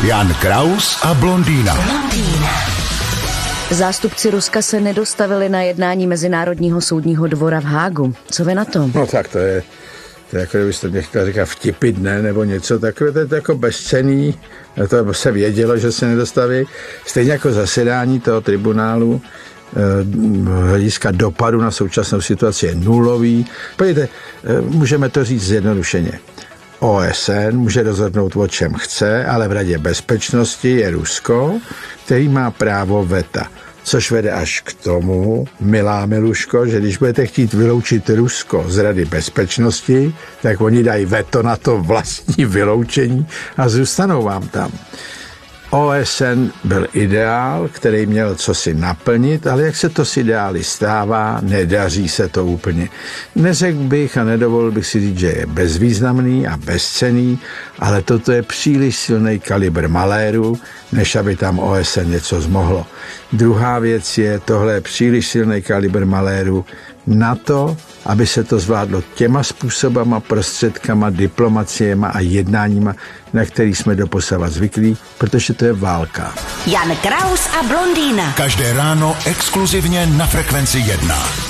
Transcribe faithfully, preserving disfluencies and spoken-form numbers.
Jan Kraus a Blondýna. Blondýna. Zástupci Ruska se nedostavili na jednání Mezinárodního soudního dvora v Hágu. Co vy na to? No tak to je, to je jako kdybyste mě chtěla říkat vtipidne nebo něco takové, to je to jako bezcenný, to se vědělo, že se nedostaví. Stejně jako zasedání toho tribunálu, hlediska dopadu na současnou situaci je nulový. Pojďte, můžeme to říct zjednodušeně. O S N může rozhodnout, o čem chce, ale v Radě bezpečnosti je Rusko, který má právo veta. Což vede až k tomu, milá Miluško, že když budete chtít vyloučit Rusko z Rady bezpečnosti, tak oni dají veto na to vlastní vyloučení a zůstanou vám tam. O S N byl ideál, který měl cosi naplnit, ale jak se to s ideály stává, nedaří se to úplně. Neřekl bych a nedovolil bych si říct, že je bezvýznamný a bezcenný, ale toto je příliš silný kalibr maléru, než aby tam O S N něco zmohlo. Druhá věc je, tohle je příliš silný kalibr maléru na to, aby se to zvládlo těma způsobama, prostředkama, diplomaciema a jednáníma, na který jsme doposavad zvyklí, protože to je válka. Jan Kraus a Blondýna. Každé ráno exkluzivně na Frekvenci jedna.